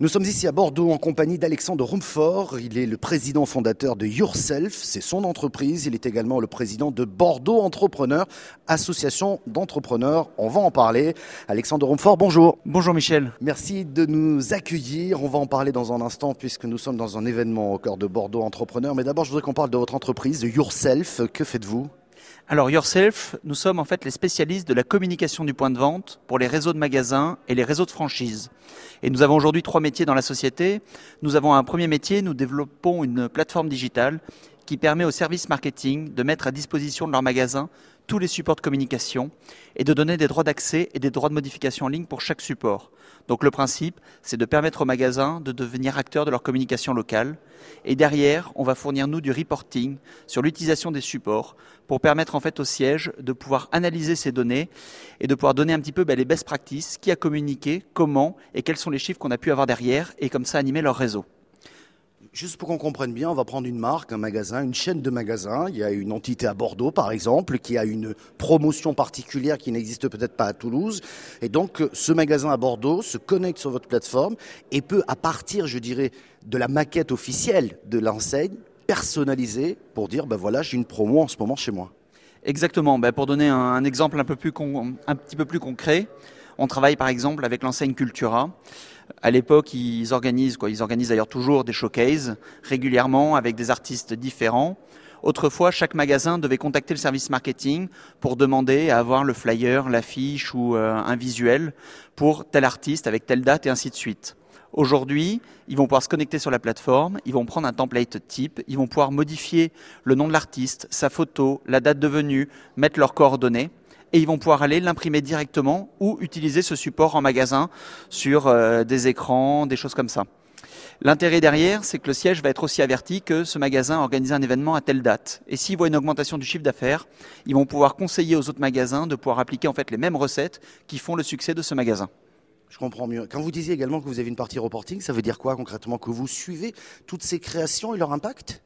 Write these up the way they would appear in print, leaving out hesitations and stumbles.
Nous sommes ici à Bordeaux en compagnie d'Alexandre Romfort. Il est le président fondateur de Yourself, c'est son entreprise. Il est également le président de Bordeaux Entrepreneurs, association d'entrepreneurs. On va en parler. Alexandre Romfort, bonjour. Bonjour Michel. Merci de nous accueillir. On va en parler dans un instant puisque nous sommes dans un événement au cœur de Bordeaux Entrepreneurs. Mais d'abord, je voudrais qu'on parle de votre entreprise, de Yourself. Que faites-vous ? Alors Yourself, nous sommes en fait les spécialistes de la communication du point de vente pour les réseaux de magasins et les réseaux de franchise. Et nous avons aujourd'hui 3 métiers dans la société. Nous avons un premier métier, nous développons une plateforme digitale qui permet aux services marketing de mettre à disposition de leurs magasins tous les supports de communication et de donner des droits d'accès et des droits de modification en ligne pour chaque support. Donc le principe, c'est de permettre aux magasins de devenir acteurs de leur communication locale. Et derrière, on va fournir nous du reporting sur l'utilisation des supports pour permettre en fait au siège de pouvoir analyser ces données et de pouvoir donner un petit peu les best practices, qui a communiqué, comment et quels sont les chiffres qu'on a pu avoir derrière et comme ça animer leur réseau. Juste pour qu'on comprenne bien, on va prendre une marque, un magasin, une chaîne de magasins. Il y a une entité à Bordeaux, par exemple, qui a une promotion particulière qui n'existe peut-être pas à Toulouse. Et donc, ce magasin à Bordeaux se connecte sur votre plateforme et peut, à partir, je dirais, de la maquette officielle de l'enseigne, personnaliser pour dire, voilà, j'ai une promo en ce moment chez moi. Exactement. Pour donner un exemple un petit peu plus concret, on travaille par exemple avec l'enseigne Cultura. À l'époque, ils organisent d'ailleurs toujours des showcases régulièrement avec des artistes différents. Autrefois, chaque magasin devait contacter le service marketing pour demander à avoir le flyer, l'affiche ou un visuel pour tel artiste avec telle date et ainsi de suite. Aujourd'hui, ils vont pouvoir se connecter sur la plateforme, ils vont prendre un template type, ils vont pouvoir modifier le nom de l'artiste, sa photo, la date de venue, mettre leurs coordonnées. Et ils vont pouvoir aller l'imprimer directement ou utiliser ce support en magasin sur des écrans, des choses comme ça. L'intérêt derrière, c'est que le siège va être aussi averti que ce magasin organise un événement à telle date. Et s'ils voient une augmentation du chiffre d'affaires, ils vont pouvoir conseiller aux autres magasins de pouvoir appliquer en fait les mêmes recettes qui font le succès de ce magasin. Je comprends mieux. Quand vous disiez également que vous avez une partie reporting, ça veut dire quoi concrètement ? Que vous suivez toutes ces créations et leur impact ?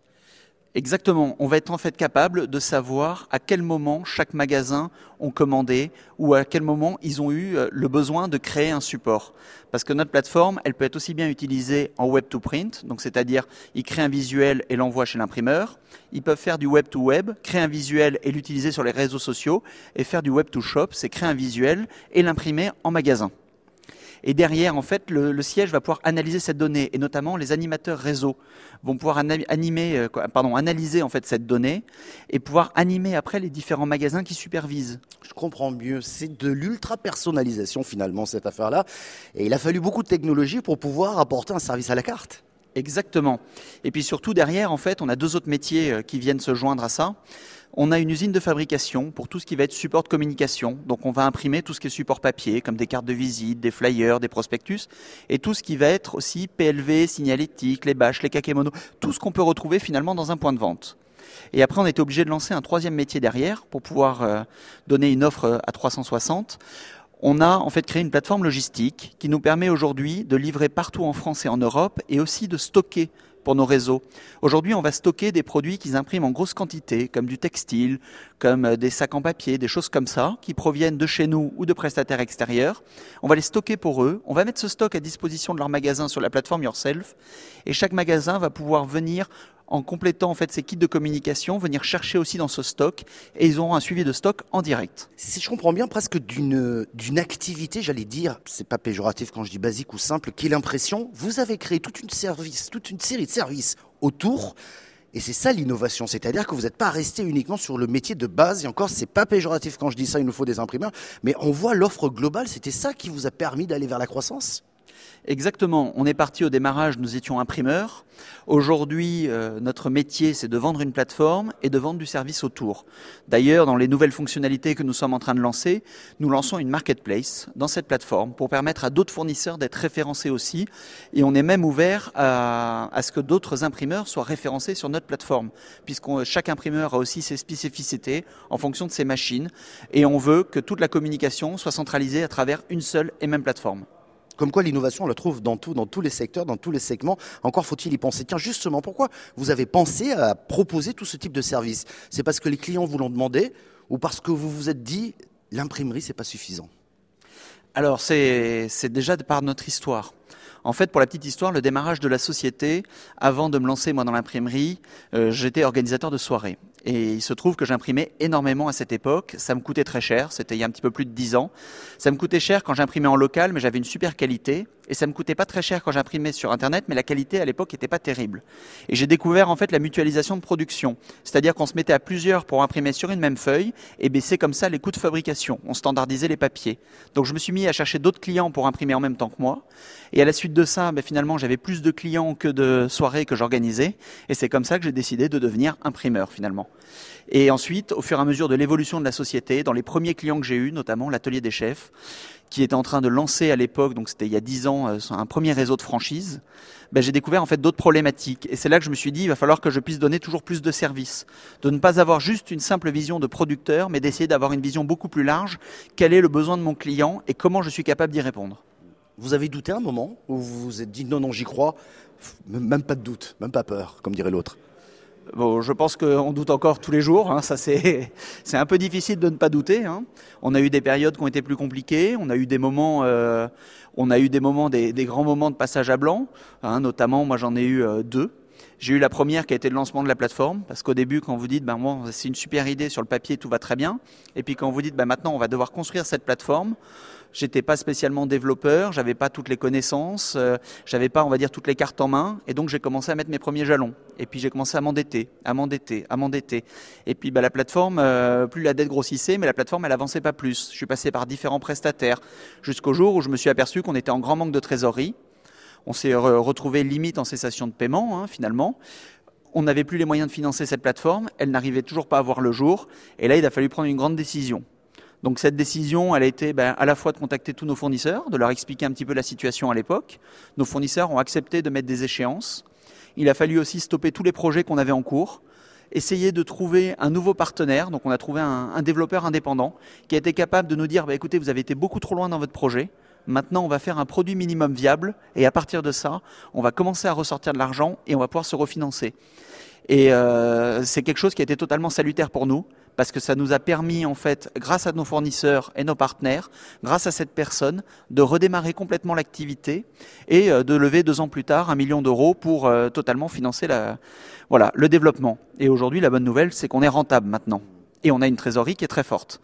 Exactement. On va être en fait capable de savoir à quel moment chaque magasin ont commandé ou à quel moment ils ont eu le besoin de créer un support. Parce que notre plateforme, elle peut être aussi bien utilisée en web to print, donc c'est-à-dire ils créent un visuel et l'envoient chez l'imprimeur. Ils peuvent faire du web to web, créer un visuel et l'utiliser sur les réseaux sociaux, et faire du web to shop, c'est créer un visuel et l'imprimer en magasin. Et derrière, en fait, le siège va pouvoir analyser cette donnée, et notamment les animateurs réseau vont pouvoir analyser en fait cette donnée et pouvoir animer après les différents magasins qui supervisent. Je comprends mieux. C'est de l'ultra-personnalisation finalement cette affaire-là, et il a fallu beaucoup de technologie pour pouvoir apporter un service à la carte. Exactement. Et puis surtout derrière, en fait, on a 2 autres métiers qui viennent se joindre à ça. On a une usine de fabrication pour tout ce qui va être support de communication. Donc on va imprimer tout ce qui est support papier, comme des cartes de visite, des flyers, des prospectus, et tout ce qui va être aussi PLV, signalétique, les bâches, les kakémonos, tout ce qu'on peut retrouver finalement dans un point de vente. Et après, on était obligé de lancer un 3e métier derrière pour pouvoir donner une offre à 360. On a en fait créé une plateforme logistique qui nous permet aujourd'hui de livrer partout en France et en Europe et aussi de stocker pour nos réseaux. Aujourd'hui, on va stocker des produits qu'ils impriment en grosse quantité, comme du textile, comme des sacs en papier, des choses comme ça, qui proviennent de chez nous ou de prestataires extérieurs. On va les stocker pour eux. On va mettre ce stock à disposition de leur magasin sur la plateforme Yourself. Et chaque magasin va pouvoir venir, en complétant en fait ces kits de communication, venir chercher aussi dans ce stock, et ils auront un suivi de stock en direct. Si je comprends bien, presque d'une activité, j'allais dire, c'est pas péjoratif quand je dis basique ou simple, qui est l'impression, vous avez créé toute une série de services autour, et c'est ça l'innovation, c'est-à-dire que vous n'êtes pas resté uniquement sur le métier de base, et encore, c'est pas péjoratif quand je dis ça, il nous faut des imprimeurs, mais on voit l'offre globale, c'était ça qui vous a permis d'aller vers la croissance ? Exactement. On est parti au démarrage, nous étions imprimeurs. Aujourd'hui, notre métier, c'est de vendre une plateforme et de vendre du service autour. D'ailleurs, dans les nouvelles fonctionnalités que nous sommes en train de lancer, nous lançons une marketplace dans cette plateforme pour permettre à d'autres fournisseurs d'être référencés aussi. Et on est même ouvert à ce que d'autres imprimeurs soient référencés sur notre plateforme, puisque chaque imprimeur a aussi ses spécificités en fonction de ses machines. Et on veut que toute la communication soit centralisée à travers une seule et même plateforme. Comme quoi l'innovation, on la trouve dans tous les secteurs, dans tous les segments. Encore faut-il y penser. Tiens, justement, pourquoi vous avez pensé à proposer tout ce type de service ? C'est parce que les clients vous l'ont demandé ou parce que vous vous êtes dit l'imprimerie, c'est pas suffisant ? Alors, c'est déjà de par notre histoire. En fait, pour la petite histoire, le démarrage de la société, avant de me lancer moi dans l'imprimerie, j'étais organisateur de soirées. Et il se trouve que j'imprimais énormément à cette époque. Ça me coûtait très cher, c'était il y a un petit peu plus de 10 ans. Ça me coûtait cher quand j'imprimais en local, mais j'avais une super qualité. Et ça me coûtait pas très cher quand j'imprimais sur Internet, mais la qualité à l'époque était pas terrible. Et j'ai découvert en fait la mutualisation de production. C'est-à-dire qu'on se mettait à plusieurs pour imprimer sur une même feuille et baisser comme ça les coûts de fabrication. On standardisait les papiers. Donc je me suis mis à chercher d'autres clients pour imprimer en même temps que moi. Et à la suite de ça, finalement, j'avais plus de clients que de soirées que j'organisais. Et c'est comme ça que j'ai décidé de devenir imprimeur finalement. Et ensuite, au fur et à mesure de l'évolution de la société, dans les premiers clients que j'ai eus, notamment l'Atelier des Chefs, qui était en train de lancer à l'époque, donc c'était il y a 10 ans, un premier réseau de franchise, j'ai découvert en fait d'autres problématiques. Et c'est là que je me suis dit, il va falloir que je puisse donner toujours plus de services, de ne pas avoir juste une simple vision de producteur, mais d'essayer d'avoir une vision beaucoup plus large. Quel est le besoin de mon client et comment je suis capable d'y répondre ? Vous avez douté un moment où vous vous êtes dit non, j'y crois, même pas de doute, même pas peur, comme dirait l'autre ? Bon, je pense qu'on doute encore tous les jours, hein. Ça, c'est un peu difficile de ne pas douter, hein. On a eu des périodes qui ont été plus compliquées, on a eu des moments, des grands moments de passage à blanc, hein. Notamment, moi j'en ai eu 2. J'ai eu la première qui a été le lancement de la plateforme, parce qu'au début, quand vous dites, moi, c'est une super idée sur le papier, tout va très bien, et puis quand vous dites, maintenant, on va devoir construire cette plateforme. J'étais pas spécialement développeur, j'avais pas toutes les connaissances, j'avais pas, on va dire, toutes les cartes en main, et donc j'ai commencé à mettre mes premiers jalons. Et puis j'ai commencé à m'endetter. Et puis la plateforme, plus la dette grossissait, mais la plateforme elle avançait pas plus. Je suis passé par différents prestataires jusqu'au jour où je me suis aperçu qu'on était en grand manque de trésorerie. On s'est retrouvé limite en cessation de paiement, hein, finalement. On n'avait plus les moyens de financer cette plateforme, elle n'arrivait toujours pas à voir le jour, et là il a fallu prendre une grande décision. Donc cette décision, elle a été à la fois de contacter tous nos fournisseurs, de leur expliquer un petit peu la situation à l'époque. Nos fournisseurs ont accepté de mettre des échéances. Il a fallu aussi stopper tous les projets qu'on avait en cours, essayer de trouver un nouveau partenaire. Donc on a trouvé un développeur indépendant qui a été capable de nous dire écoutez, vous avez été beaucoup trop loin dans votre projet. Maintenant, on va faire un produit minimum viable et à partir de ça, on va commencer à ressortir de l'argent et on va pouvoir se refinancer. Et c'est quelque chose qui a été totalement salutaire pour nous. Parce que ça nous a permis, en fait, grâce à nos fournisseurs et nos partenaires, grâce à cette personne, de redémarrer complètement l'activité et de lever 2 ans plus tard 1 million d'euros pour totalement financer le développement. Et aujourd'hui, la bonne nouvelle, c'est qu'on est rentable maintenant et on a une trésorerie qui est très forte.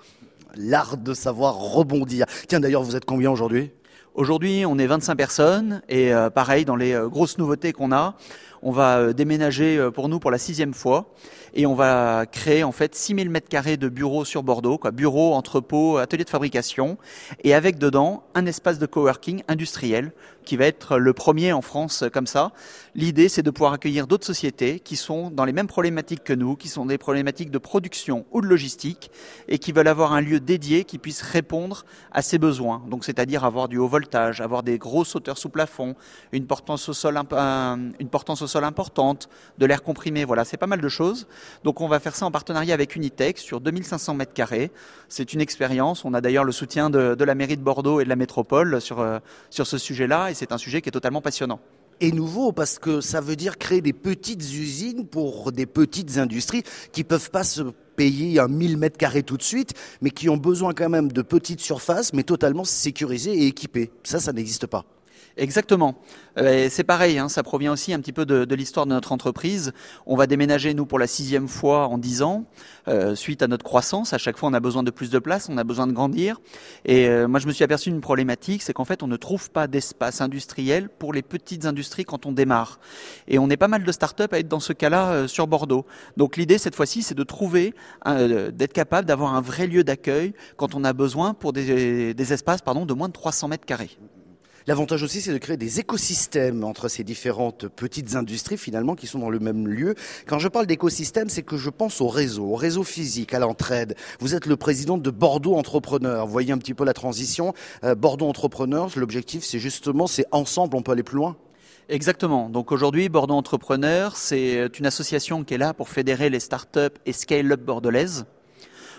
L'art de savoir rebondir. Tiens, d'ailleurs, vous êtes combien aujourd'hui ? Aujourd'hui, on est 25 personnes et pareil, dans les grosses nouveautés qu'on a, on va déménager pour nous pour la 6e fois et on va créer en fait 6000 m² de bureaux sur Bordeaux, bureaux, entrepôts, ateliers de fabrication et avec dedans un espace de coworking industriel qui va être le premier en France comme ça. L'idée, c'est de pouvoir accueillir d'autres sociétés qui sont dans les mêmes problématiques que nous, qui sont des problématiques de production ou de logistique et qui veulent avoir un lieu dédié qui puisse répondre à ces besoins. Donc, c'est-à-dire avoir du haut voltage, avoir des grosses hauteurs sous plafond, une portance au sol importante, de l'air comprimé. Voilà, c'est pas mal de choses. Donc, on va faire ça en partenariat avec Unitech sur 2500 m². C'est une expérience. On a d'ailleurs le soutien de la mairie de Bordeaux et de la métropole sur ce sujet-là. C'est un sujet qui est totalement passionnant. Et nouveau, parce que ça veut dire créer des petites usines pour des petites industries qui ne peuvent pas se payer 1000 m² tout de suite, mais qui ont besoin quand même de petites surfaces, mais totalement sécurisées et équipées. Ça n'existe pas. Exactement. C'est pareil, hein, ça provient aussi un petit peu de l'histoire de notre entreprise. On va déménager, nous, pour la 6e fois en 10 ans, suite à notre croissance. À chaque fois, on a besoin de plus de place, on a besoin de grandir. Et moi, je me suis aperçu d'une problématique, c'est qu'en fait, on ne trouve pas d'espace industriel pour les petites industries quand on démarre. Et on est pas mal de start-up à être dans ce cas-là sur Bordeaux. Donc l'idée, cette fois-ci, c'est de trouver, d'être capable d'avoir un vrai lieu d'accueil quand on a besoin pour des espaces de moins de 300 m². L'avantage aussi, c'est de créer des écosystèmes entre ces différentes petites industries, finalement, qui sont dans le même lieu. Quand je parle d'écosystème, c'est que je pense au réseau physique, à l'entraide. Vous êtes le président de Bordeaux Entrepreneurs. Vous voyez un petit peu la transition. Bordeaux Entrepreneurs, l'objectif, c'est justement, c'est ensemble, on peut aller plus loin. Exactement. Donc aujourd'hui, Bordeaux Entrepreneurs, c'est une association qui est là pour fédérer les startups et scale-up bordelaises.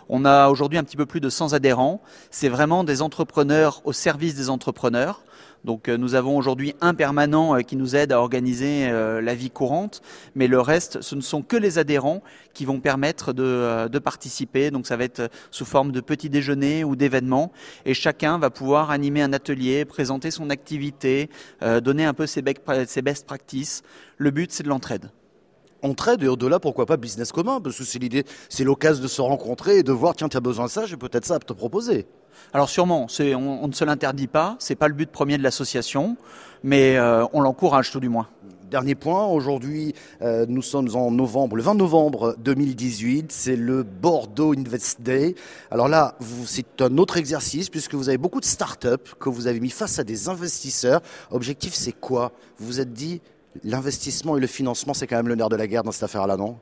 On a aujourd'hui un petit peu plus de 100 adhérents. C'est vraiment des entrepreneurs au service des entrepreneurs. Donc nous avons aujourd'hui un permanent qui nous aide à organiser la vie courante, mais le reste, ce ne sont que les adhérents qui vont permettre de participer. Donc ça va être sous forme de petits déjeuners ou d'événements, et chacun va pouvoir animer un atelier, présenter son activité, donner un peu ses best practices. Le but, c'est de l'entraide. Entraide et au-delà, pourquoi pas business commun, parce que c'est l'idée, c'est l'occasion de se rencontrer et de voir, tiens, tu as besoin de ça, j'ai peut-être ça à te proposer. Alors sûrement, on ne se l'interdit pas, c'est pas le but premier de l'association, mais on l'encourage tout du moins. Dernier point, aujourd'hui, nous sommes en novembre, le 20 novembre 2018, c'est le Bordeaux Invest Day. Alors là, c'est un autre exercice puisque vous avez beaucoup de startups que vous avez mis face à des investisseurs. Objectif, c'est quoi ? Vous vous êtes dit, l'investissement et le financement, c'est quand même le nerf de la guerre dans cette affaire-là, non ?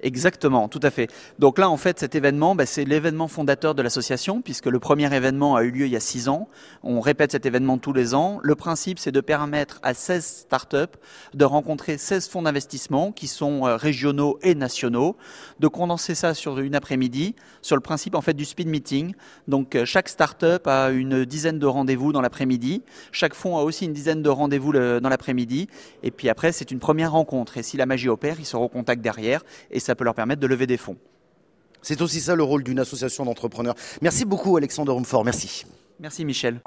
Exactement, tout à fait. Donc là, en fait, cet événement, c'est l'événement fondateur de l'association, puisque le premier événement a eu lieu il y a 6 ans. On répète cet événement tous les ans. Le principe, c'est de permettre à 16 startups de rencontrer 16 fonds d'investissement qui sont régionaux et nationaux, de condenser ça sur une après-midi, sur le principe en fait du speed meeting. Donc chaque startup a une dizaine de rendez-vous dans l'après-midi. Chaque fonds a aussi une dizaine de rendez-vous dans l'après-midi. Et puis après, c'est une première rencontre. Et si la magie opère, ils se recontactent derrière. Et ça peut leur permettre de lever des fonds. C'est aussi ça le rôle d'une association d'entrepreneurs. Merci beaucoup Alexandre Romfort, merci. Merci Michel.